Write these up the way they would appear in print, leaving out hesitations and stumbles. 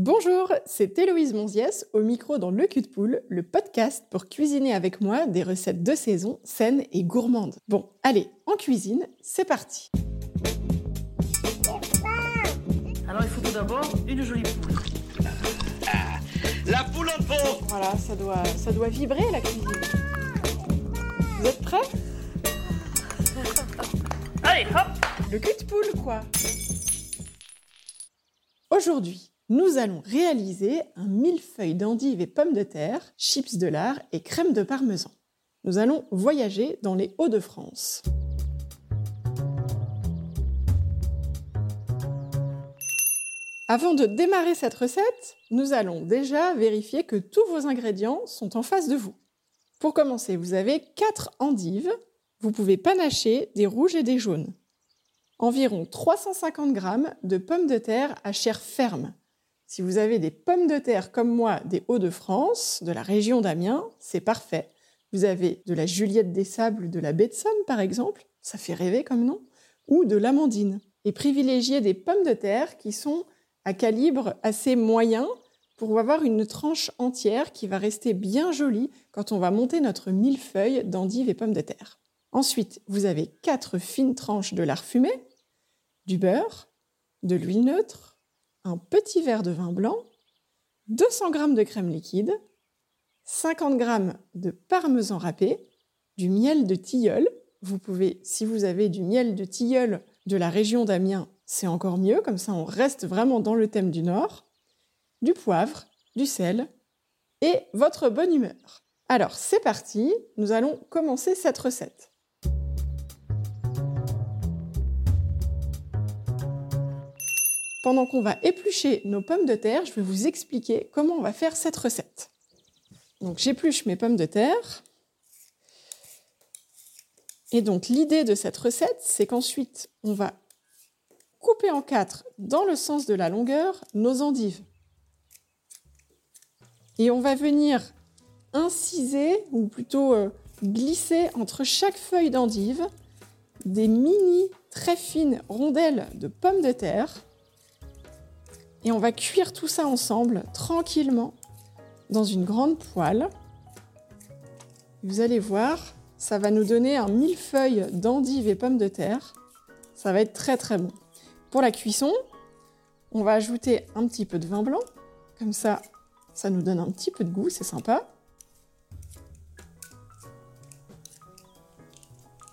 Bonjour, c'est Héloïse Monziès au micro dans Le Cul de Poule, le podcast pour cuisiner avec moi des recettes de saison saines et gourmandes. Bon, allez, en cuisine, c'est parti. Alors il faut tout d'abord une jolie poule. La poule en pot. Voilà, ça doit vibrer la cuisine. Vous êtes prêts? Allez, hop. Le cul de poule, quoi. Aujourd'hui, nous allons réaliser un millefeuille d'endives et pommes de terre, chips de lard et crème de parmesan. Nous allons voyager dans les Hauts-de-France. Avant de démarrer cette recette, nous allons déjà vérifier que tous vos ingrédients sont en face de vous. Pour commencer, vous avez 4 endives. Vous pouvez panacher des rouges et des jaunes. Environ 350 g de pommes de terre à chair ferme. Si vous avez des pommes de terre comme moi des Hauts-de-France, de la région d'Amiens, c'est parfait. Vous avez de la Juliette des Sables de la Baie de Somme par exemple, ça fait rêver comme nom, ou de l'amandine. Et privilégiez des pommes de terre qui sont à calibre assez moyen pour avoir une tranche entière qui va rester bien jolie quand on va monter notre millefeuille d'endives et pommes de terre. Ensuite, vous avez 4 fines tranches de lard fumé, du beurre, de l'huile neutre, un petit verre de vin blanc, 200 g de crème liquide, 50 g de parmesan râpé, du miel de tilleul. Vous pouvez, si vous avez du miel de tilleul de la région d'Amiens, c'est encore mieux, comme ça on reste vraiment dans le thème du Nord, du poivre, du sel et votre bonne humeur. Alors c'est parti, nous allons commencer cette recette. Pendant qu'on va éplucher nos pommes de terre, je vais vous expliquer comment on va faire cette recette. Donc j'épluche mes pommes de terre. Et donc l'idée de cette recette, c'est qu'ensuite on va couper en 4 dans le sens de la longueur nos endives. Et on va venir inciser, ou plutôt glisser entre chaque feuille d'endive, des mini très fines rondelles de pommes de terre. Et on va cuire tout ça ensemble, tranquillement, dans une grande poêle. Vous allez voir, ça va nous donner un millefeuille d'endives et pommes de terre. Ça va être très très bon. Pour la cuisson, on va ajouter un petit peu de vin blanc. Comme ça, ça nous donne un petit peu de goût, c'est sympa.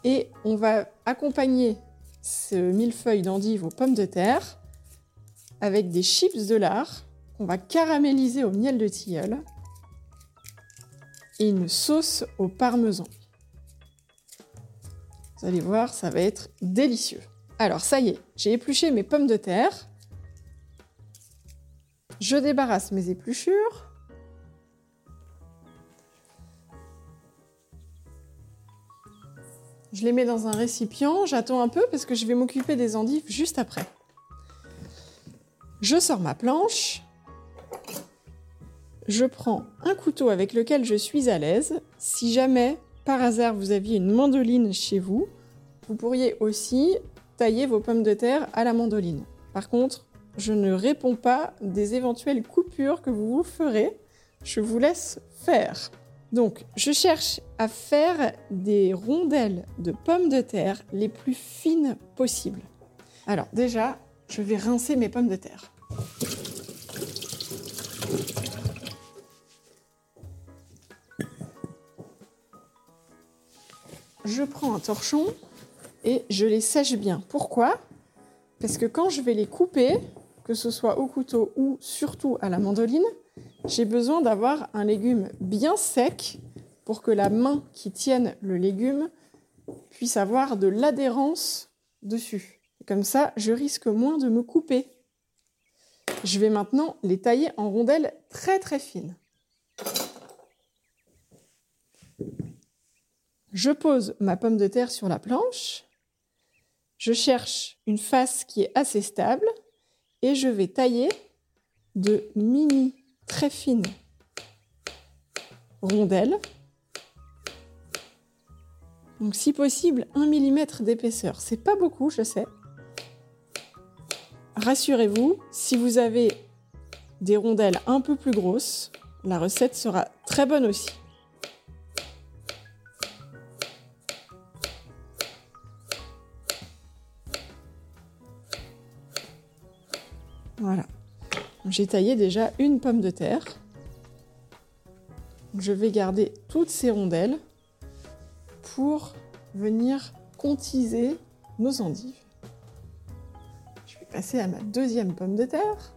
Et on va accompagner ce millefeuille d'endives aux pommes de terre avec des chips de lard qu'on va caraméliser au miel de tilleul et une sauce au parmesan. Vous allez voir, ça va être délicieux. Alors ça y est, j'ai épluché mes pommes de terre. Je débarrasse mes épluchures. Je les mets dans un récipient, j'attends un peu parce que je vais m'occuper des endives juste après. Je sors ma planche, je prends un couteau avec lequel je suis à l'aise. Si jamais, par hasard, vous aviez une mandoline chez vous, vous pourriez aussi tailler vos pommes de terre à la mandoline. Par contre, je ne réponds pas des éventuelles coupures que vous vous ferez, je vous laisse faire. Donc, je cherche à faire des rondelles de pommes de terre les plus fines possibles. Alors déjà, je vais rincer mes pommes de terre. Je prends un torchon et je les sèche bien. Pourquoi ? Parce que quand je vais les couper, que ce soit au couteau ou surtout à la mandoline, j'ai besoin d'avoir un légume bien sec pour que la main qui tienne le légume puisse avoir de l'adhérence dessus. Comme ça, je risque moins de me couper. Je vais maintenant les tailler en rondelles très très fines. Je pose ma pomme de terre sur la planche. Je cherche une face qui est assez stable et je vais tailler de mini très fines rondelles. Donc si possible 1 mm d'épaisseur. C'est pas beaucoup, je sais. Rassurez-vous, si vous avez des rondelles un peu plus grosses. La recette sera très bonne aussi. Voilà. J'ai taillé déjà une pomme de terre. Je vais garder toutes ces rondelles pour venir contiser nos endives. Je vais passer à ma deuxième pomme de terre.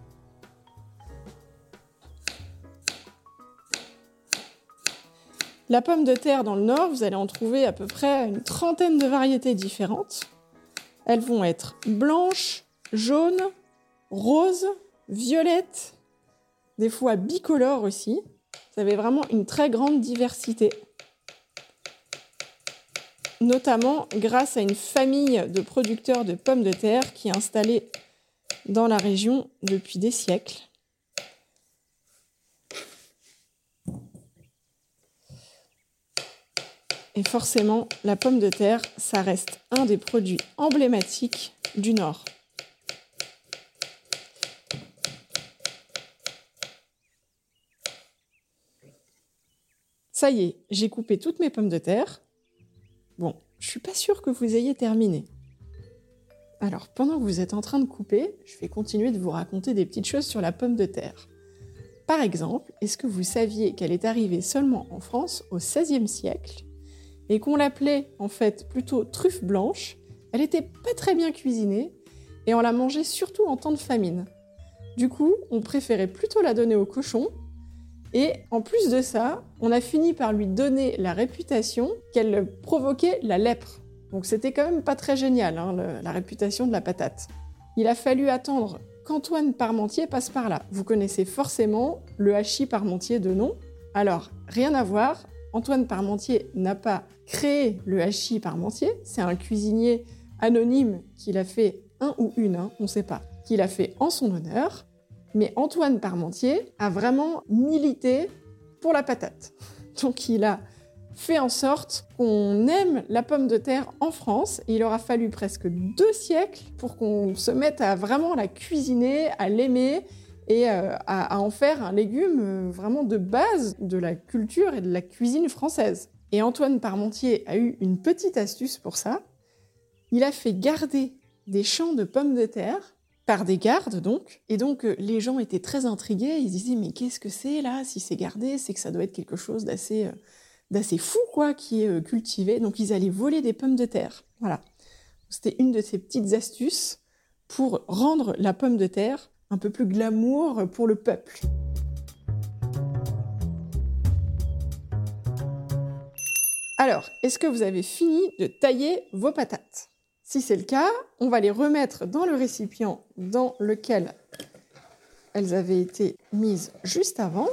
La pomme de terre dans le Nord, vous allez en trouver à peu près une trentaine de variétés différentes. Elles vont être blanches, jaunes, roses, violettes, des fois bicolores aussi. Vous avez vraiment une très grande diversité, notamment grâce à une famille de producteurs de pommes de terre qui est installée dans la région depuis des siècles. Et forcément, la pomme de terre, ça reste un des produits emblématiques du Nord. Ça y est, j'ai coupé toutes mes pommes de terre. Bon, je ne suis pas sûre que vous ayez terminé. Alors, pendant que vous êtes en train de couper, je vais continuer de vous raconter des petites choses sur la pomme de terre. Par exemple, est-ce que vous saviez qu'elle est arrivée seulement en France au XVIe siècle ? Et qu'on l'appelait en fait plutôt truffe blanche, elle n'était pas très bien cuisinée et on la mangeait surtout en temps de famine. Du coup, on préférait plutôt la donner aux cochons et en plus de ça, on a fini par lui donner la réputation qu'elle provoquait la lèpre. Donc c'était quand même pas très génial, la réputation de la patate. Il a fallu attendre qu'Antoine Parmentier passe par là. Vous connaissez forcément le hachis Parmentier de nom. Alors, rien à voir, Antoine Parmentier n'a pas créé le hachis Parmentier, c'est un cuisinier anonyme qui l'a fait, un ou une, on ne sait pas, qui l'a fait en son honneur, mais Antoine Parmentier a vraiment milité pour la patate. Donc il a fait en sorte qu'on aime la pomme de terre en France, et il aura fallu presque 2 siècles pour qu'on se mette à vraiment la cuisiner, à l'aimer, et à en faire un légume vraiment de base de la culture et de la cuisine française. Et Antoine Parmentier a eu une petite astuce pour ça. Il a fait garder des champs de pommes de terre, par des gardes donc, et donc les gens étaient très intrigués, ils se disaient « mais qu'est-ce que c'est là, si c'est gardé, c'est que ça doit être quelque chose d'assez fou quoi, qui est cultivé ». Donc ils allaient voler des pommes de terre, voilà. C'était une de ces petites astuces pour rendre la pomme de terre un peu plus glamour pour le peuple. Alors, est-ce que vous avez fini de tailler vos patates ? Si c'est le cas, on va les remettre dans le récipient dans lequel elles avaient été mises juste avant.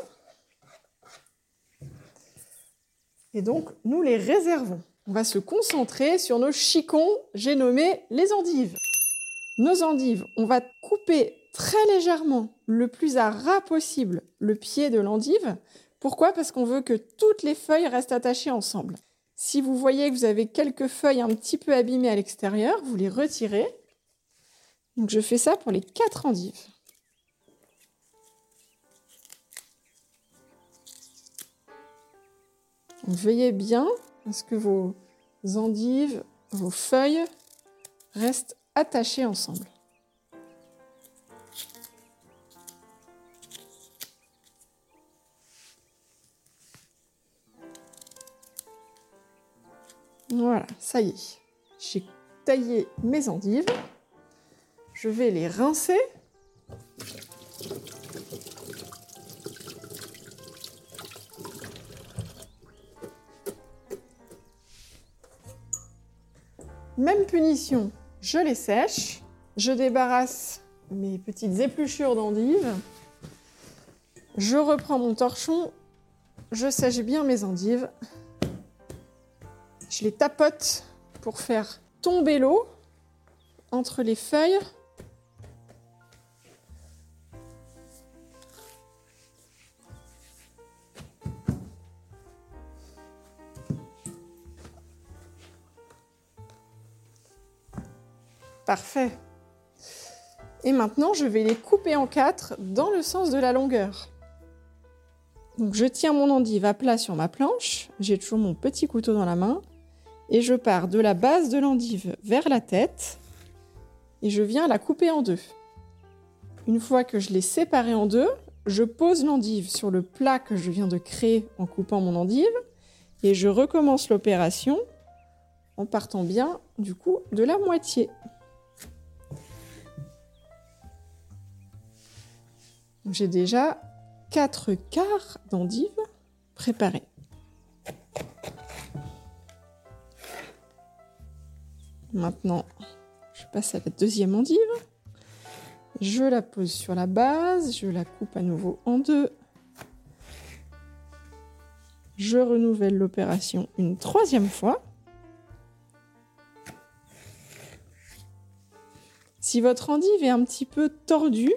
Et donc, nous les réservons. On va se concentrer sur nos chicons, j'ai nommé les endives. Nos endives, on va couper très légèrement, le plus à ras possible, le pied de l'endive. Pourquoi ? Parce qu'on veut que toutes les feuilles restent attachées ensemble. Si vous voyez que vous avez quelques feuilles un petit peu abîmées à l'extérieur, vous les retirez. Donc je fais ça pour les 4 endives. Donc, veillez bien à ce que vos endives, vos feuilles restent attachées ensemble. Voilà, ça y est, j'ai taillé mes endives, je vais les rincer. Même punition, je les sèche, je débarrasse mes petites épluchures d'endives, je reprends mon torchon, je sèche bien mes endives. Je les tapote pour faire tomber l'eau entre les feuilles. Parfait. Et maintenant, je vais les couper en quatre dans le sens de la longueur. Donc, je tiens mon endive à plat sur ma planche. J'ai toujours mon petit couteau dans la main. Et je pars de la base de l'endive vers la tête. Et je viens la couper en deux. Une fois que je l'ai séparée en deux, je pose l'endive sur le plat que je viens de créer en coupant mon endive. Et je recommence l'opération en partant bien, du coup, de la moitié. J'ai déjà 4 quarts d'endive préparés. Maintenant, je passe à la deuxième endive. Je la pose sur la base, je la coupe à nouveau en deux. Je renouvelle l'opération une troisième fois. Si votre endive est un petit peu tordue,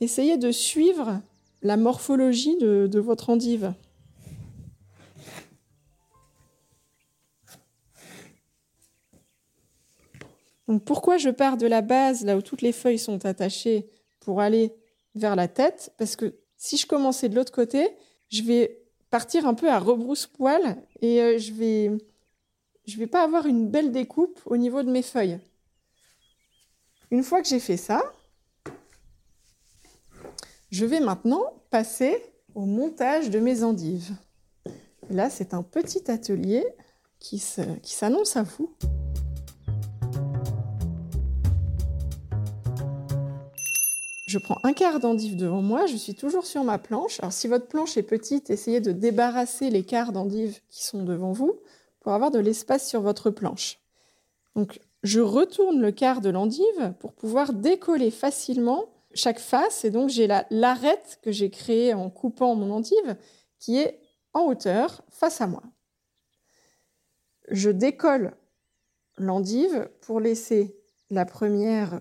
essayez de suivre la morphologie de votre endive. Donc pourquoi je pars de la base, là où toutes les feuilles sont attachées, pour aller vers la tête ? Parce que si je commençais de l'autre côté, je vais partir un peu à rebrousse-poil et je vais pas avoir une belle découpe au niveau de mes feuilles. Une fois que j'ai fait ça, je vais maintenant passer au montage de mes endives. Là, c'est un petit atelier qui s'annonce à vous. Je prends un quart d'endive devant moi, je suis toujours sur ma planche. Alors, si votre planche est petite, essayez de débarrasser les quarts d'endive qui sont devant vous pour avoir de l'espace sur votre planche. Donc, je retourne le quart de l'endive pour pouvoir décoller facilement chaque face. Et donc, j'ai l'arête que j'ai créée en coupant mon endive qui est en hauteur face à moi. Je décolle l'endive pour laisser la première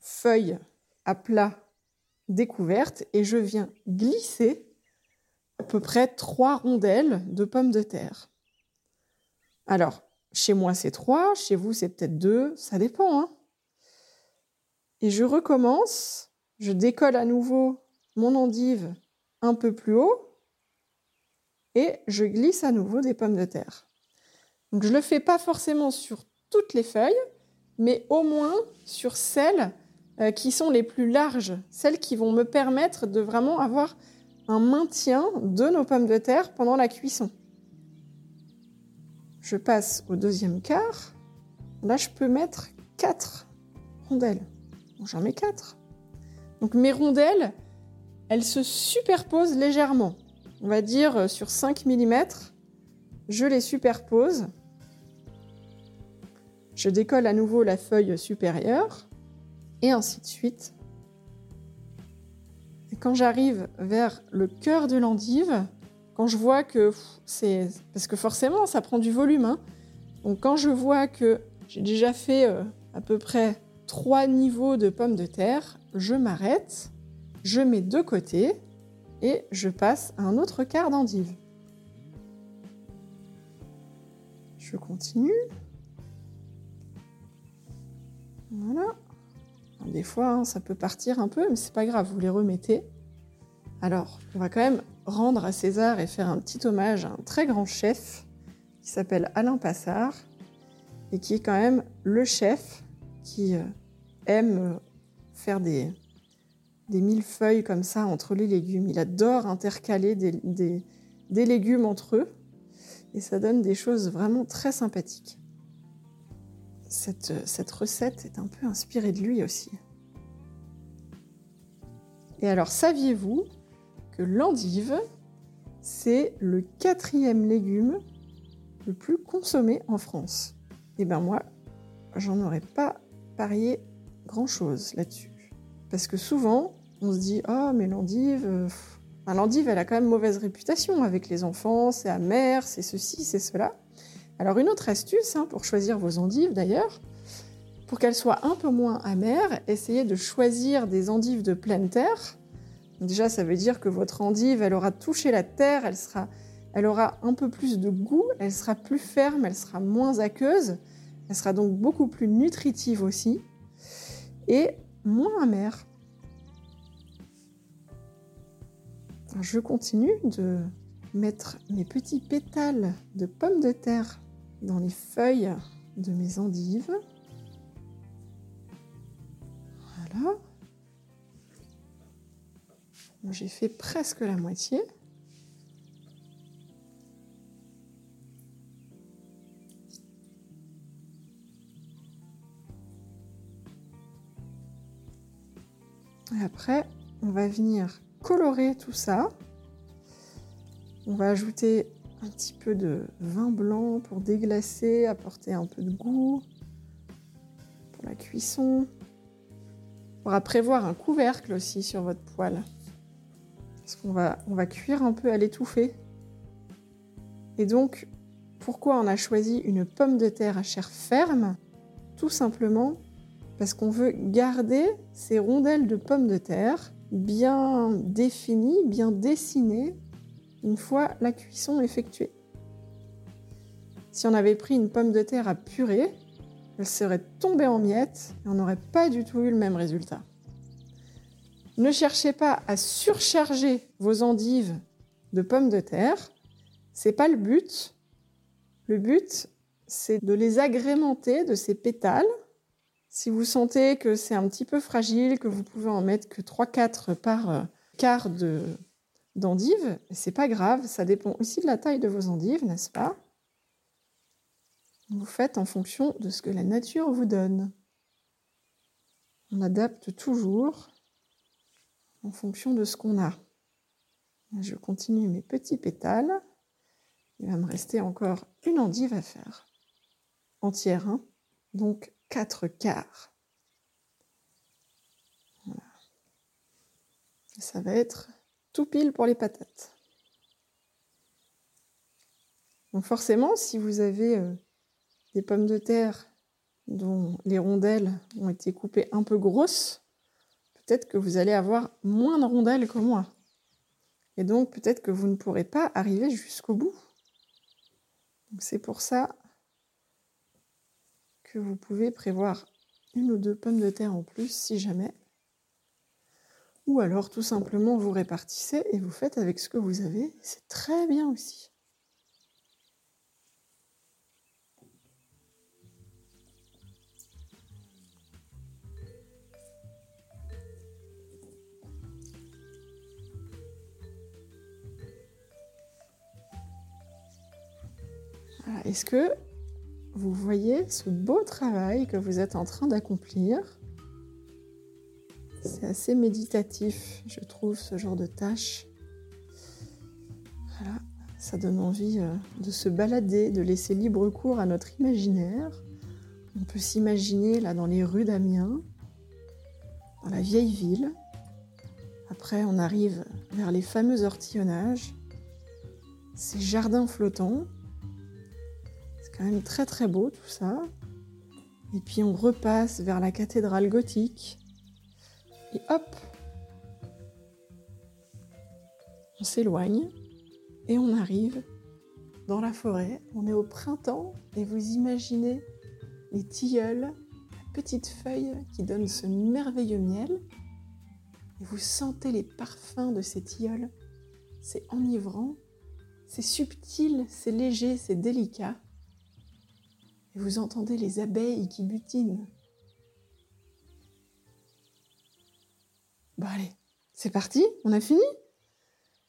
feuille à plat découverte et je viens glisser à peu près 3 rondelles de pommes de terre. Alors, chez moi c'est 3, chez vous c'est peut-être 2, ça dépend. Et je recommence, je décolle à nouveau mon endive un peu plus haut et je glisse à nouveau des pommes de terre. Donc, je ne le fais pas forcément sur toutes les feuilles, mais au moins sur celles qui sont les plus larges, celles qui vont me permettre de vraiment avoir un maintien de nos pommes de terre pendant la cuisson. Je passe au deuxième quart. Là, je peux mettre 4 rondelles. Bon, j'en mets 4. Donc mes rondelles, elles se superposent légèrement. On va dire sur 5 mm, je les superpose. Je décolle à nouveau la feuille supérieure. Et ainsi de suite. Et quand j'arrive vers le cœur de l'endive, quand je vois que c'est... Parce que forcément, ça prend du volume. Donc quand je vois que j'ai déjà fait à peu près 3 niveaux de pommes de terre, je m'arrête, je mets de côté et je passe à un autre quart d'endive. Je continue. Voilà. Des fois, ça peut partir un peu, mais c'est pas grave, vous les remettez. Alors, on va quand même rendre à César et faire un petit hommage à un très grand chef qui s'appelle Alain Passard et qui est quand même le chef qui aime faire des millefeuilles comme ça entre les légumes. Il adore intercaler des légumes entre eux et ça donne des choses vraiment très sympathiques. Cette recette est un peu inspirée de lui aussi. Et alors, saviez-vous que l'endive, c'est le 4e légume le plus consommé en France ? Eh bien moi, j'en aurais pas parié grand-chose là-dessus. Parce que souvent, on se dit « Ah, mais l'endive... Enfin, l'endive, elle a quand même mauvaise réputation avec les enfants, c'est amer, c'est ceci, c'est cela. » Alors une autre astuce pour choisir vos endives d'ailleurs, pour qu'elles soient un peu moins amères, essayez de choisir des endives de pleine terre. Déjà ça veut dire que votre endive, elle aura touché la terre, elle aura un peu plus de goût, elle sera plus ferme, elle sera moins aqueuse, elle sera donc beaucoup plus nutritive aussi. Et moins amère. Je continue de mettre mes petits pétales de pommes de terre dans les feuilles de mes endives. Voilà. J'ai fait presque la moitié. Et après, on va venir colorer tout ça. On va ajouter un petit peu de vin blanc pour déglacer, apporter un peu de goût pour la cuisson. Il faudra prévoir un couvercle aussi sur votre poêle. Parce qu'on va cuire un peu à l'étouffée. Et donc, pourquoi on a choisi une pomme de terre à chair ferme ? Tout simplement parce qu'on veut garder ces rondelles de pommes de terre bien définies, bien dessinées, une fois la cuisson effectuée. Si on avait pris une pomme de terre à purée, elle serait tombée en miettes et on n'aurait pas du tout eu le même résultat. Ne cherchez pas à surcharger vos endives de pommes de terre, c'est pas le but. Le but, c'est de les agrémenter de ces pétales. Si vous sentez que c'est un petit peu fragile, que vous pouvez en mettre que 3-4 par quart d'endives, c'est pas grave, ça dépend aussi de la taille de vos endives, n'est-ce pas ? Vous faites en fonction de ce que la nature vous donne. On adapte toujours en fonction de ce qu'on a. Je continue mes petits pétales. Il va me rester encore une endive à faire. Entière, hein ? Donc 4 quarts. Voilà. Ça va être tout pile pour les patates. Donc forcément, si vous avez des pommes de terre dont les rondelles ont été coupées un peu grosses, peut-être que vous allez avoir moins de rondelles que moi. Et donc peut-être que vous ne pourrez pas arriver jusqu'au bout. Donc c'est pour ça que vous pouvez prévoir une ou deux pommes de terre en plus si jamais. Ou alors tout simplement vous répartissez et vous faites avec ce que vous avez, c'est très bien aussi. Voilà, est-ce que vous voyez ce beau travail que vous êtes en train d'accomplir ? C'est assez méditatif, je trouve, ce genre de tâche. Voilà, ça donne envie de se balader, de laisser libre cours à notre imaginaire. On peut s'imaginer là dans les rues d'Amiens, dans la vieille ville. Après, on arrive vers les fameux hortillonnages, ces jardins flottants. C'est quand même très très beau tout ça. Et puis on repasse vers la cathédrale gothique. Et hop, on s'éloigne et on arrive dans la forêt. On est au printemps et vous imaginez les tilleuls, la petite feuille qui donne ce merveilleux miel. Et vous sentez les parfums de ces tilleuls. C'est enivrant, c'est subtil, c'est léger, c'est délicat. Et vous entendez les abeilles qui butinent. Bon allez, c'est parti, on a fini ?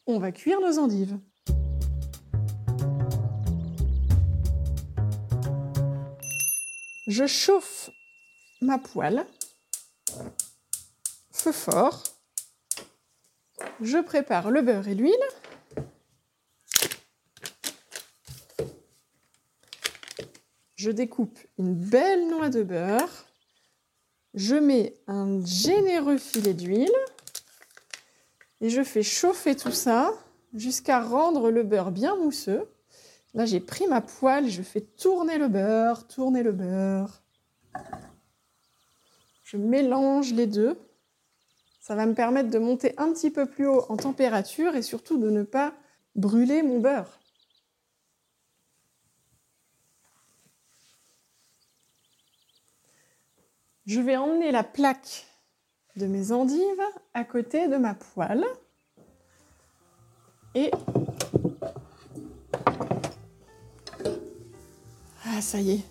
On va cuire nos endives. Je chauffe ma poêle, feu fort. Je prépare le beurre et l'huile. Je découpe une belle noix de beurre. Je mets un généreux filet d'huile et je fais chauffer tout ça jusqu'à rendre le beurre bien mousseux. Là, j'ai pris ma poêle, je fais tourner le beurre. Je mélange les deux. Ça va me permettre de monter un petit peu plus haut en température et surtout de ne pas brûler mon beurre. Je vais emmener la plaque de mes endives à côté de ma poêle. Et... ah, ça y est.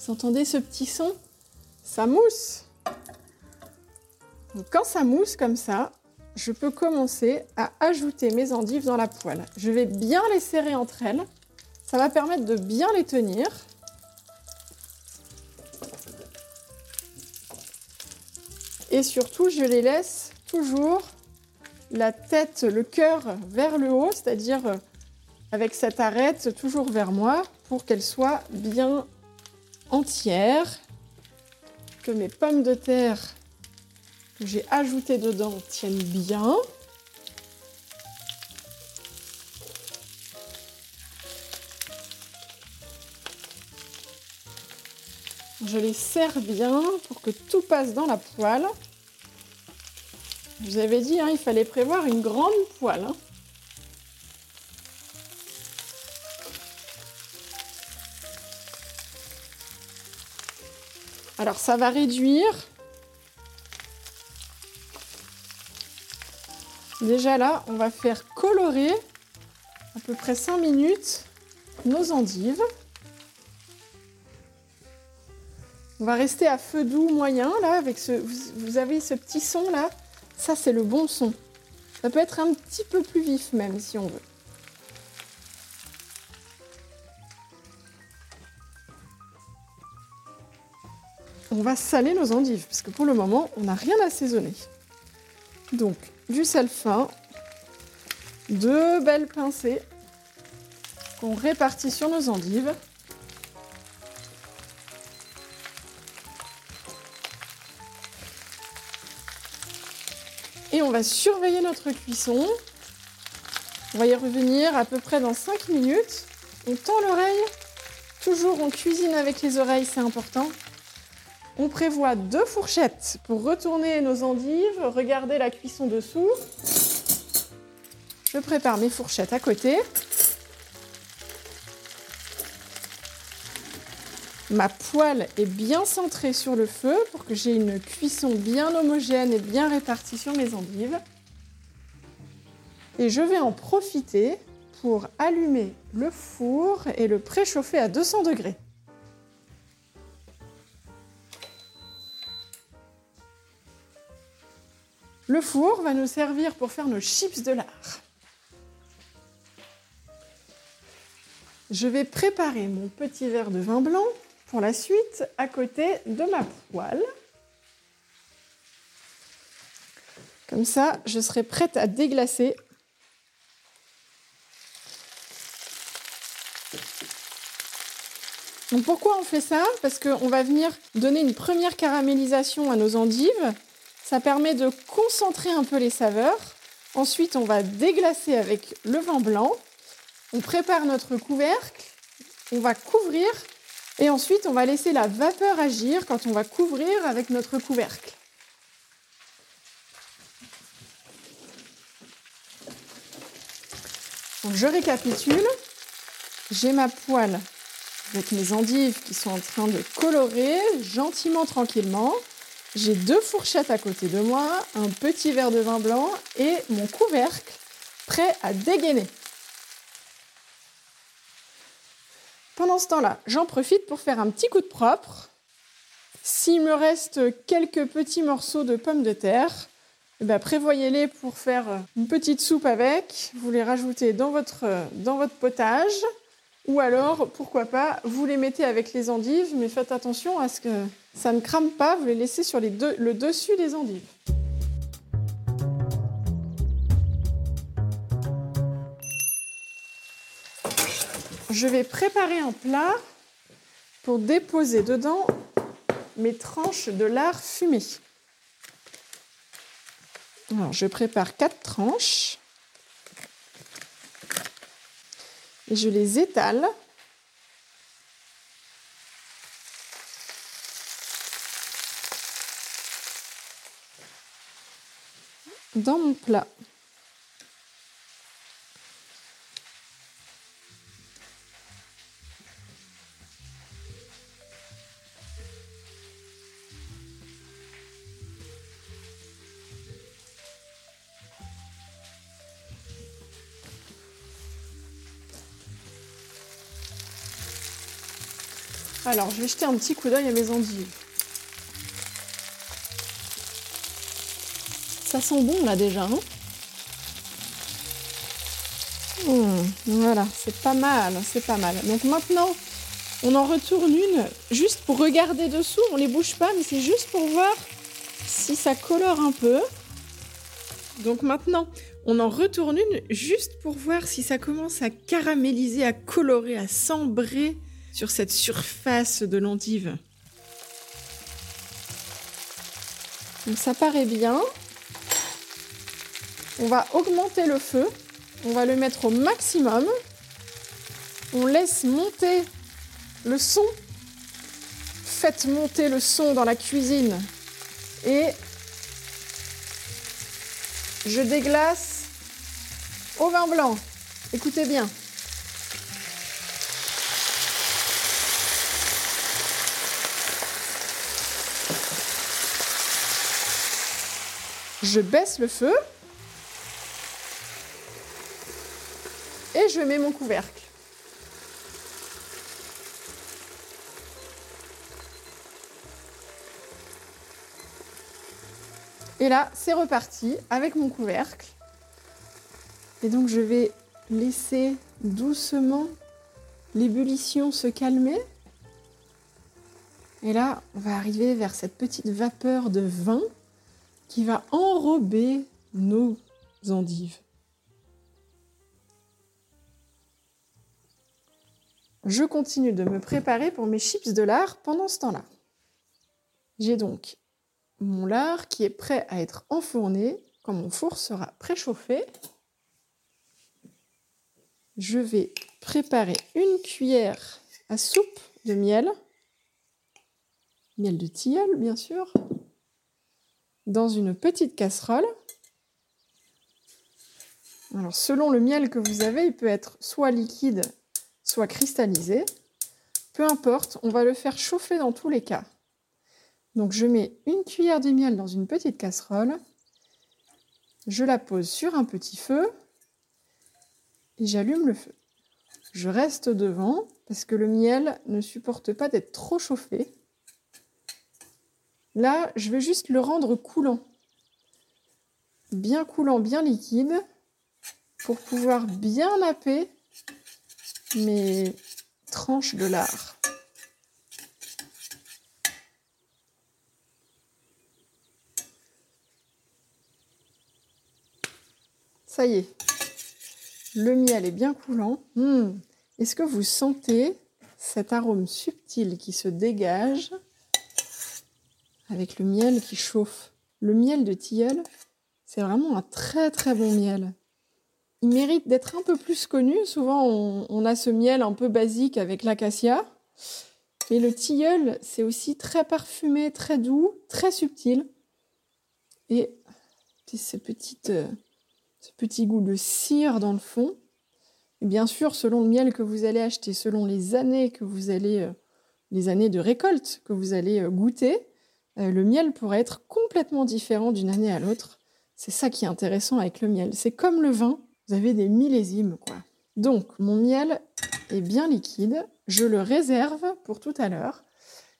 Vous entendez ce petit son ? Ça mousse. Donc, quand ça mousse comme ça, je peux commencer à ajouter mes endives dans la poêle. Je vais bien les serrer entre elles. Ça va permettre de bien les tenir. Et surtout, je les laisse toujours la tête, le cœur vers le haut, c'est-à-dire avec cette arête toujours vers moi pour qu'elles soient bien entières. Que mes pommes de terre que j'ai ajoutées dedans tiennent bien. Je les serre bien pour que tout passe dans la poêle. Je vous avais dit, il fallait prévoir une grande poêle. Alors ça va réduire. Déjà là, on va faire colorer à peu près 5 minutes nos endives. On va rester à feu doux moyen, là, avec ce... vous avez ce petit son, là. Ça, c'est le bon son. Ça peut être un petit peu plus vif, même, si on veut. On va saler nos endives, parce que pour le moment, on n'a rien assaisonné. Donc, du sel fin. 2 belles pincées qu'on répartit sur nos endives. Et on va surveiller notre cuisson. On va y revenir à peu près dans 5 minutes. On tend l'oreille. Toujours on cuisine avec les oreilles, c'est important. On prévoit 2 fourchettes pour retourner nos endives, regarder la cuisson dessous. Je prépare mes fourchettes à côté. Ma poêle est bien centrée sur le feu pour que j'ai une cuisson bien homogène et bien répartie sur mes endives. Et je vais en profiter pour allumer le four et le préchauffer à 200 degrés. Le four va nous servir pour faire nos chips de lard. Je vais préparer mon petit verre de vin blanc pour la suite, à côté de ma poêle. Comme ça, je serai prête à déglacer. Donc pourquoi on fait ça ? Parce qu'on va venir donner une première caramélisation à nos endives. Ça permet de concentrer un peu les saveurs. Ensuite, on va déglacer avec le vin blanc. On prépare notre couvercle. On va couvrir. Et ensuite, on va laisser la vapeur agir quand on va couvrir avec notre couvercle. Donc, je récapitule. J'ai ma poêle avec mes endives qui sont en train de colorer gentiment, tranquillement. J'ai 2 fourchettes à côté de moi, un petit verre de vin blanc et mon couvercle prêt à dégainer. Pendant ce temps-là, j'en profite pour faire un petit coup de propre. S'il me reste quelques petits morceaux de pommes de terre, prévoyez-les pour faire une petite soupe avec. Vous les rajoutez dans votre potage. Ou alors, pourquoi pas, vous les mettez avec les endives, mais faites attention à ce que ça ne crame pas. Vous les laissez sur le dessus des endives. Je vais préparer un plat pour déposer dedans mes tranches de lard fumé. Alors, je prépare 4 tranches et je les étale. Dans mon plat. Alors, je vais jeter un petit coup d'œil à mes endives. Ça sent bon là déjà, non ? Voilà, c'est pas mal, c'est pas mal. Donc maintenant, on en retourne une, juste pour regarder dessous. On les bouge pas, mais c'est juste pour voir si ça colore un peu. Donc maintenant, on en retourne une juste pour voir si ça commence à caraméliser, à colorer, à s'embrer sur cette surface de l'endive. Donc ça paraît bien. On va augmenter le feu. On va le mettre au maximum. On laisse monter le son. Faites monter le son dans la cuisine. Et je déglace au vin blanc. Écoutez bien. Je baisse le feu. Et je mets mon couvercle. Et là, c'est reparti avec mon couvercle. Et donc, je vais laisser doucement l'ébullition se calmer. Et là, on va arriver vers cette petite vapeur de vin qui va enrober nos endives. Je continue de me préparer pour mes chips de lard pendant ce temps-là. J'ai donc mon lard qui est prêt à être enfourné. Quand mon four sera préchauffé, je vais préparer une cuillère à soupe de miel, miel de tilleul bien sûr, dans une petite casserole. Alors selon le miel que vous avez, il peut être soit liquide, soit cristallisé, peu importe, on va le faire chauffer dans tous les cas. Donc je mets une cuillère de miel dans une petite casserole, je la pose sur un petit feu et j'allume le feu. Je reste devant parce que le miel ne supporte pas d'être trop chauffé. Là, je vais juste le rendre coulant, bien liquide, pour pouvoir bien napper mes tranches de lard. Ça y est, le miel est bien coulant. Est-ce que vous sentez cet arôme subtil qui se dégage avec le miel qui chauffe? Le miel de tilleul, c'est vraiment un très très bon miel. Il mérite d'être un peu plus connu. Souvent, on a ce miel un peu basique avec l'acacia. Mais le tilleul, c'est aussi très parfumé, très doux, très subtil. Et ce petit goût de cire dans le fond. Et bien sûr, selon le miel que vous allez acheter, selon les années de récolte que vous allez goûter, le miel pourrait être complètement différent d'une année à l'autre. C'est ça qui est intéressant avec le miel. C'est comme le vin. Vous avez des millésimes, quoi. Donc, mon miel est bien liquide. Je le réserve pour tout à l'heure.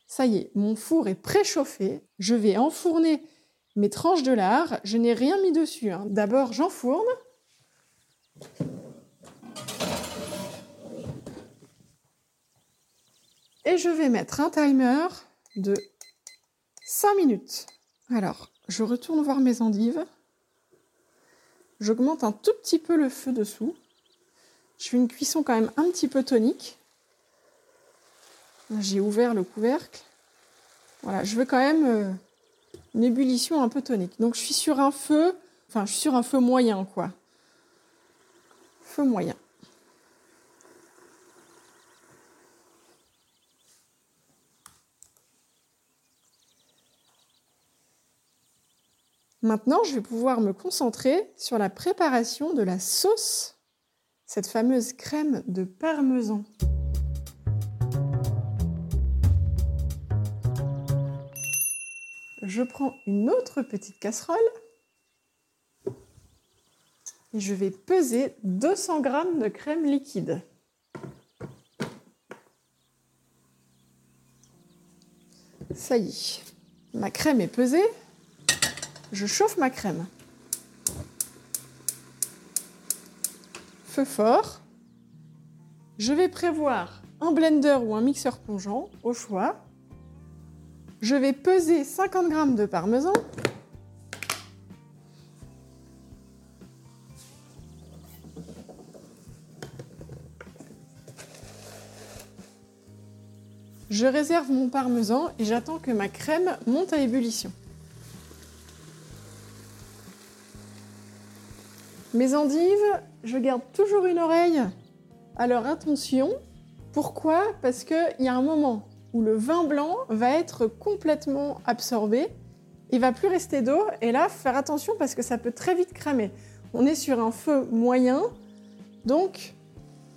Ça y est, mon four est préchauffé. Je vais enfourner mes tranches de lard. Je n'ai rien mis dessus, hein. D'abord, j'enfourne. Et je vais mettre un timer de 5 minutes. Alors, je retourne voir mes endives. J'augmente un tout petit peu le feu dessous. Je fais une cuisson quand même un petit peu tonique. J'ai ouvert le couvercle. Voilà, je veux quand même une ébullition un peu tonique. Donc je suis sur un feu moyen, quoi. Feu moyen. Maintenant, je vais pouvoir me concentrer sur la préparation de la sauce, cette fameuse crème de parmesan. Je prends une autre petite casserole et je vais peser 200 g de crème liquide. Ça y est, ma crème est pesée. Je chauffe ma crème. Feu fort. Je vais prévoir un blender ou un mixeur pongeant, au choix. Je vais peser 50 g de parmesan. Je réserve mon parmesan et j'attends que ma crème monte à ébullition. Mes endives, je garde toujours une oreille. Alors attention, pourquoi ? Parce qu'il y a un moment où le vin blanc va être complètement absorbé, il ne va plus rester d'eau, et là, faut faire attention parce que ça peut très vite cramer. On est sur un feu moyen, donc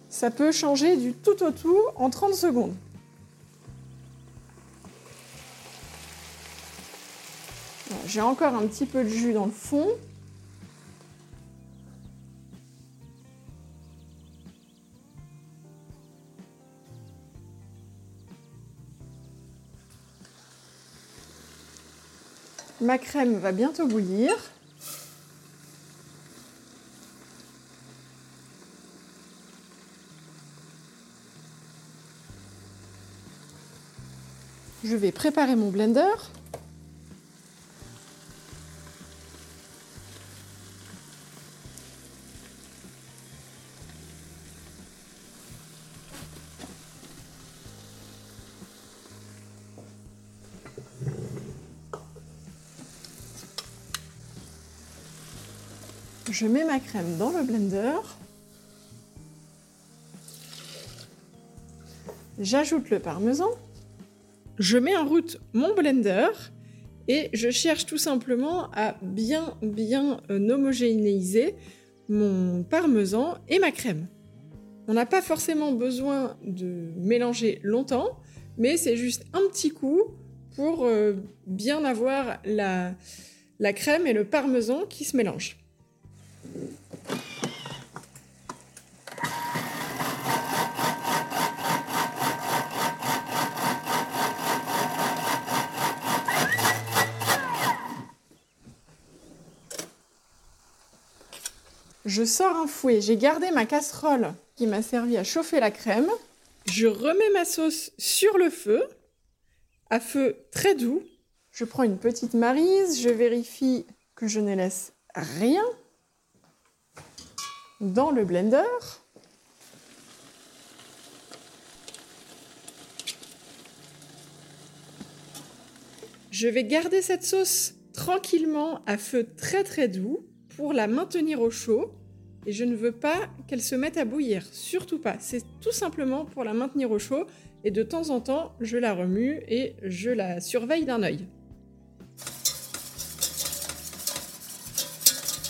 ça peut changer du tout au tout en 30 secondes. J'ai encore un petit peu de jus dans le fond. Ma crème va bientôt bouillir. Je vais préparer mon blender. Je mets ma crème dans le blender. J'ajoute le parmesan. Je mets en route mon blender et je cherche tout simplement à bien homogénéiser mon parmesan et ma crème. On n'a pas forcément besoin de mélanger longtemps, mais c'est juste un petit coup pour bien avoir la crème et le parmesan qui se mélangent. Je sors un fouet, j'ai gardé ma casserole qui m'a servi à chauffer la crème. Je remets ma sauce sur le feu, à feu très doux. Je prends une petite maryse, je vérifie que je ne laisse rien dans le blender. Je vais garder cette sauce tranquillement à feu très doux pour la maintenir au chaud, et je ne veux pas qu'elle se mette à bouillir, surtout pas. C'est tout simplement pour la maintenir au chaud, et de temps en temps, je la remue et je la surveille d'un œil.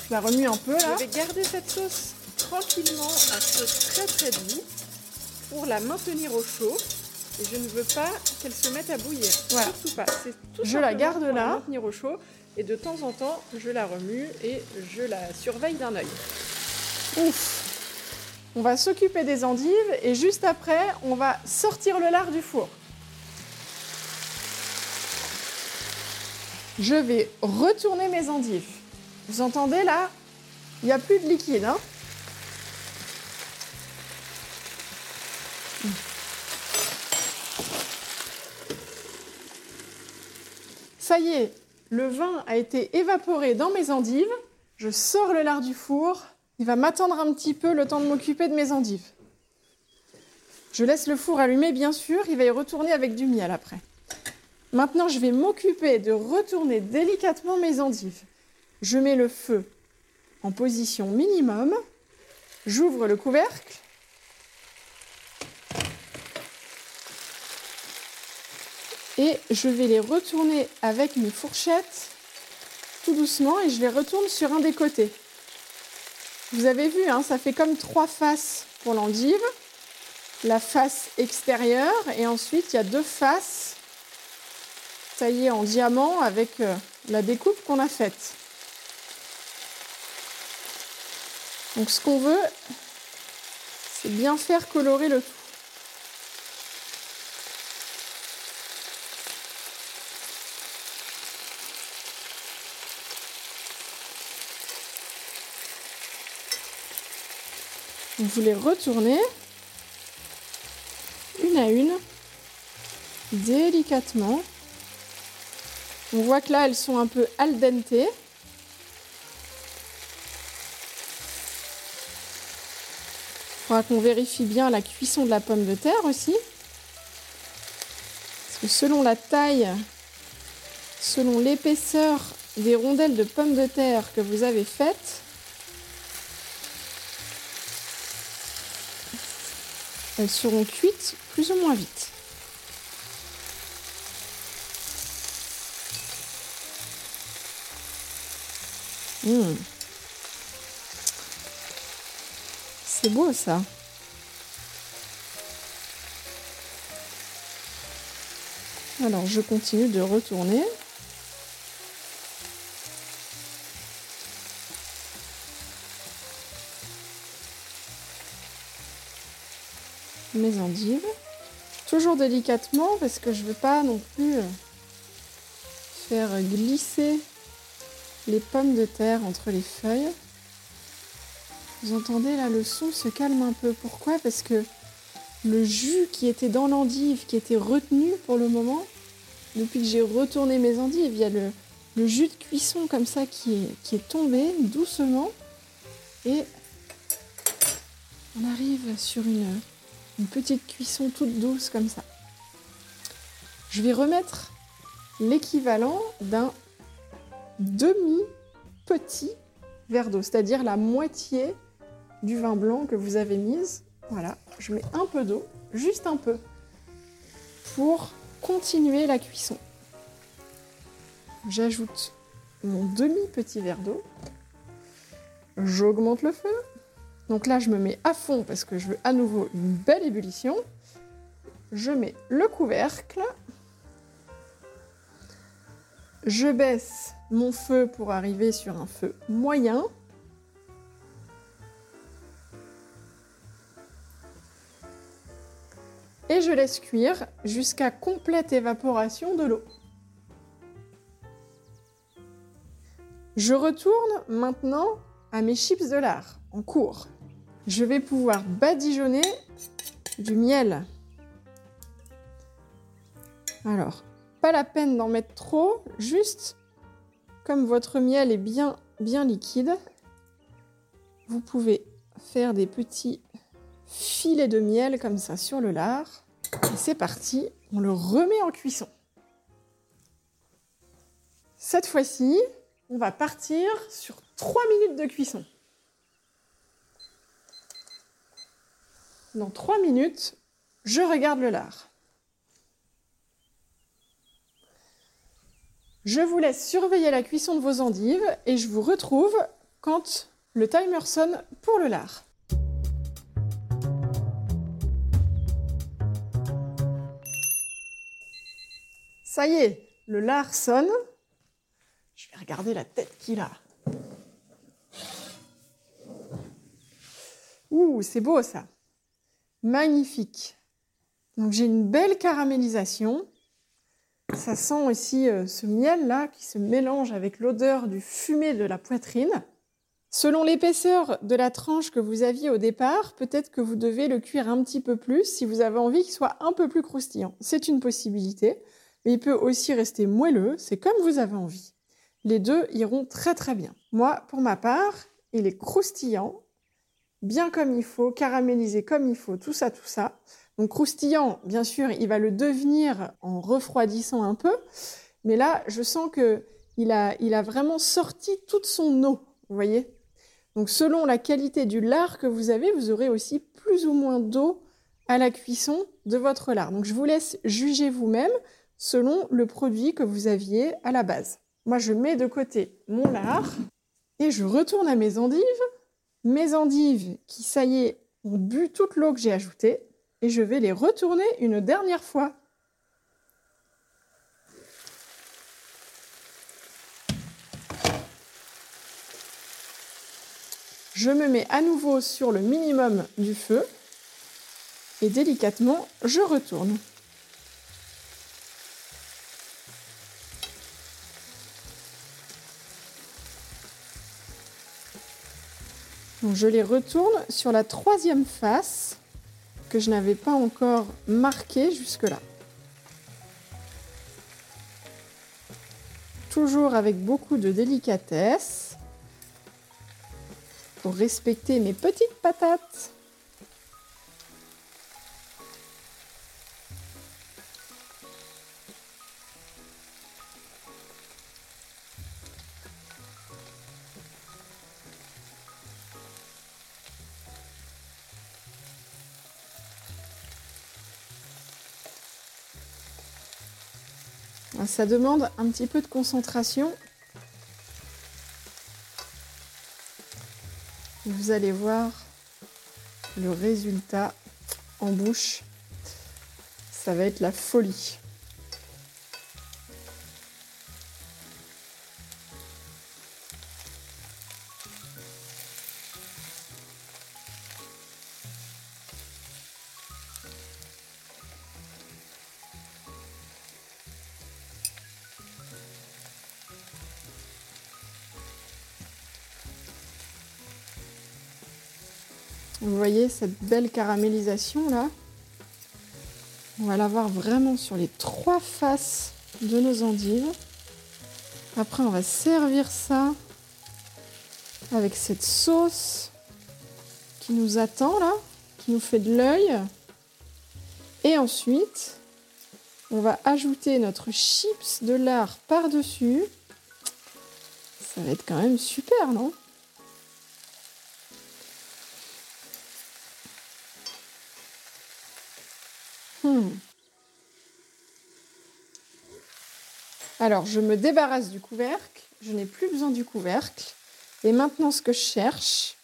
Je la remue un peu là. Je vais garder cette sauce tranquillement à feu très doux pour la maintenir au chaud, et je ne veux pas qu'elle se mette à bouillir, voilà. Surtout pas. C'est tout je la garde pour là, la maintenir au chaud, et de temps en temps je la remue et je la surveille d'un œil. Ouf. On va s'occuper des endives et juste après on va sortir le lard du four. Je vais retourner mes endives. Vous entendez là ? Il n'y a plus de liquide, hein ? Ça y est, le vin a été évaporé dans mes endives. Je sors le lard du four. Il va m'attendre un petit peu le temps de m'occuper de mes endives. Je laisse le four allumé, bien sûr. Il va y retourner avec du miel après. Maintenant, je vais m'occuper de retourner délicatement mes endives. Je mets le feu en position minimum. J'ouvre le couvercle. Et je vais les retourner avec mes fourchettes tout doucement, et je les retourne sur un des côtés. Vous avez vu, hein, ça fait comme 3 faces pour l'endive. La face extérieure, et ensuite il y a 2 faces taillées en diamant avec la découpe qu'on a faite. Donc ce qu'on veut, c'est bien faire colorer le tout. vous les retournez une à une, délicatement. On voit que là, elles sont un peu al dente. Il faudra qu'on vérifie bien la cuisson de la pomme de terre aussi. Parce que selon la taille, selon l'épaisseur des rondelles de pommes de terre que vous avez faites, elles seront cuites plus ou moins vite. C'est beau ça. Alors je continue de retourner. Mes endives. Toujours délicatement parce que je ne veux pas non plus faire glisser les pommes de terre entre les feuilles. Vous entendez là, le son se calme un peu. Pourquoi ? Parce que le jus qui était dans l'endive, qui était retenu pour le moment, depuis que j'ai retourné mes endives, il y a le jus de cuisson comme ça qui est tombé doucement. Et on arrive sur une petite cuisson toute douce comme ça. Je vais remettre l'équivalent d'un demi-petit verre d'eau, c'est-à-dire la moitié du vin blanc que vous avez mise. Voilà, je mets un peu d'eau, juste un peu, pour continuer la cuisson. J'ajoute mon demi-petit verre d'eau. J'augmente le feu. Donc là, je me mets à fond parce que je veux à nouveau une belle ébullition. Je mets le couvercle. Je baisse mon feu pour arriver sur un feu moyen. Et je laisse cuire jusqu'à complète évaporation de l'eau. Je retourne maintenant à mes chips de lard en cours. Je vais pouvoir badigeonner du miel. Alors, pas la peine d'en mettre trop, juste comme votre miel est bien liquide, vous pouvez faire des petits filet de miel comme ça sur le lard. Et c'est parti, on le remet en cuisson. Cette fois-ci, on va partir sur 3 minutes de cuisson. Dans 3 minutes, je regarde le lard. Je vous laisse surveiller la cuisson de vos endives et je vous retrouve quand le timer sonne pour le lard. Ça y est, le lard sonne. Je vais regarder la tête qu'il a. Ouh, c'est beau ça. Magnifique. Donc j'ai une belle caramélisation. Ça sent aussi ce miel là qui se mélange avec l'odeur du fumet de la poitrine. Selon l'épaisseur de la tranche que vous aviez au départ, peut-être que vous devez le cuire un petit peu plus si vous avez envie qu'il soit un peu plus croustillant. C'est une possibilité. Mais il peut aussi rester moelleux, c'est comme vous avez envie. Les deux iront très très bien. Moi, pour ma part, il est croustillant, bien comme il faut, caramélisé comme il faut, tout ça. Donc croustillant, bien sûr, il va le devenir en refroidissant un peu, mais là, je sens qu'il a vraiment sorti toute son eau, vous voyez. Donc selon la qualité du lard que vous avez, vous aurez aussi plus ou moins d'eau à la cuisson de votre lard. Donc je vous laisse juger vous-même, selon le produit que vous aviez à la base. Moi, je mets de côté mon lard et je retourne à mes endives. Mes endives qui, ça y est, ont bu toute l'eau que j'ai ajoutée et je vais les retourner une dernière fois. Je me mets à nouveau sur le minimum du feu et délicatement, je retourne. Donc je les retourne sur la troisième face que je n'avais pas encore marquée jusque-là. Toujours avec beaucoup de délicatesse pour respecter mes petites patates. Ça demande un petit peu de concentration. Vous allez voir le résultat en bouche. Ça va être la folie. Vous voyez cette belle caramélisation là. On va l'avoir vraiment sur les trois faces de nos endives. Après on va servir ça avec cette sauce qui nous attend là, qui nous fait de l'œil. Et ensuite, on va ajouter notre chips de lard par-dessus. Ça va être quand même super, non ? Alors, je me débarrasse du couvercle. Je n'ai plus besoin du couvercle. Et maintenant, ce que je cherche,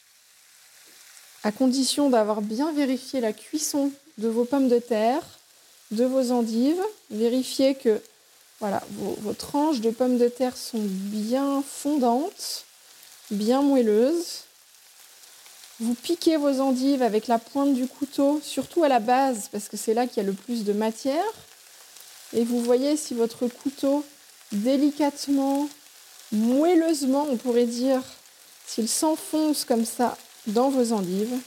à condition d'avoir bien vérifié la cuisson de vos pommes de terre, de vos endives, vérifiez que voilà, vos tranches de pommes de terre sont bien fondantes, bien moelleuses. Vous piquez vos endives avec la pointe du couteau, surtout à la base, parce que c'est là qu'il y a le plus de matière. Et vous voyez si votre couteau, délicatement, moelleusement, on pourrait dire, s'il s'enfonce comme ça dans vos endives.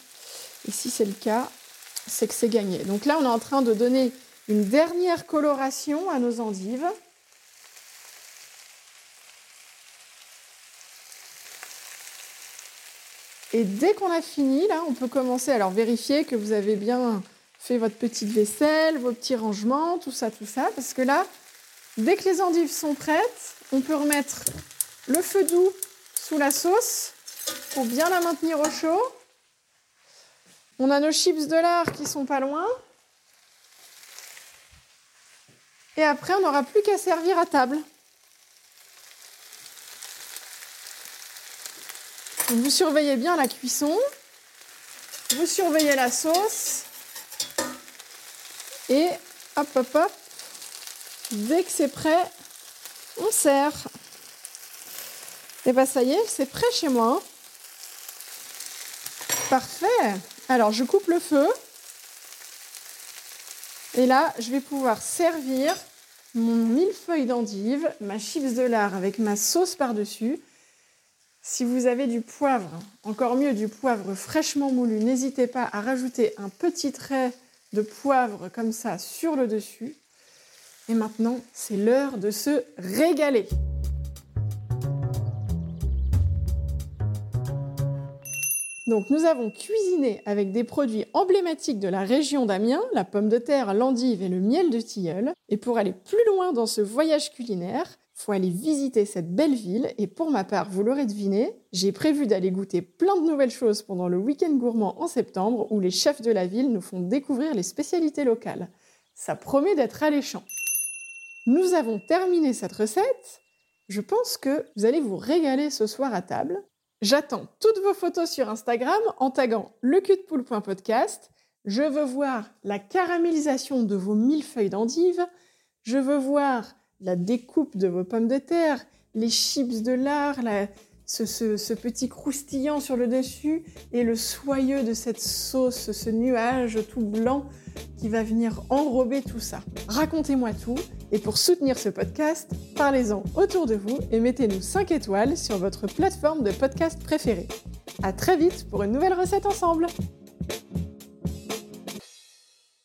Et si c'est le cas, c'est que c'est gagné. Donc là, on est en train de donner une dernière coloration à nos endives. Et dès qu'on a fini, là, on peut commencer. Alors, vérifiez que vous avez bien fait votre petite vaisselle, vos petits rangements, tout ça. Parce que là, dès que les endives sont prêtes, on peut remettre le feu doux sous la sauce pour bien la maintenir au chaud. On a nos chips de lard qui sont pas loin. Et après, on n'aura plus qu'à servir à table. Vous surveillez bien la cuisson, vous surveillez la sauce et hop, dès que c'est prêt, on sert. Et bien ça y est, c'est prêt chez moi. Parfait. Alors je coupe le feu et là je vais pouvoir servir mon millefeuille d'endives, ma chips de lard avec ma sauce par-dessus. Si vous avez du poivre, encore mieux du poivre fraîchement moulu, n'hésitez pas à rajouter un petit trait de poivre comme ça sur le dessus. Et maintenant, c'est l'heure de se régaler. Donc nous avons cuisiné avec des produits emblématiques de la région d'Amiens, la pomme de terre, l'endive et le miel de tilleul. Et pour aller plus loin dans ce voyage culinaire, il faut aller visiter cette belle ville et pour ma part, vous l'aurez deviné, j'ai prévu d'aller goûter plein de nouvelles choses pendant le week-end gourmand en septembre où les chefs de la ville nous font découvrir les spécialités locales. Ça promet d'être alléchant. Nous avons terminé cette recette. Je pense que vous allez vous régaler ce soir à table. J'attends toutes vos photos sur Instagram en taguant lecultepoule.podcast. Je veux voir la caramélisation de vos millefeuilles d'endives. Je veux voir la découpe de vos pommes de terre, les chips de lard, ce petit croustillant sur le dessus et le soyeux de cette sauce, ce nuage tout blanc qui va venir enrober tout ça. Racontez-moi tout et pour soutenir ce podcast, parlez-en autour de vous et mettez-nous 5 étoiles sur votre plateforme de podcast préférée. À très vite pour une nouvelle recette ensemble.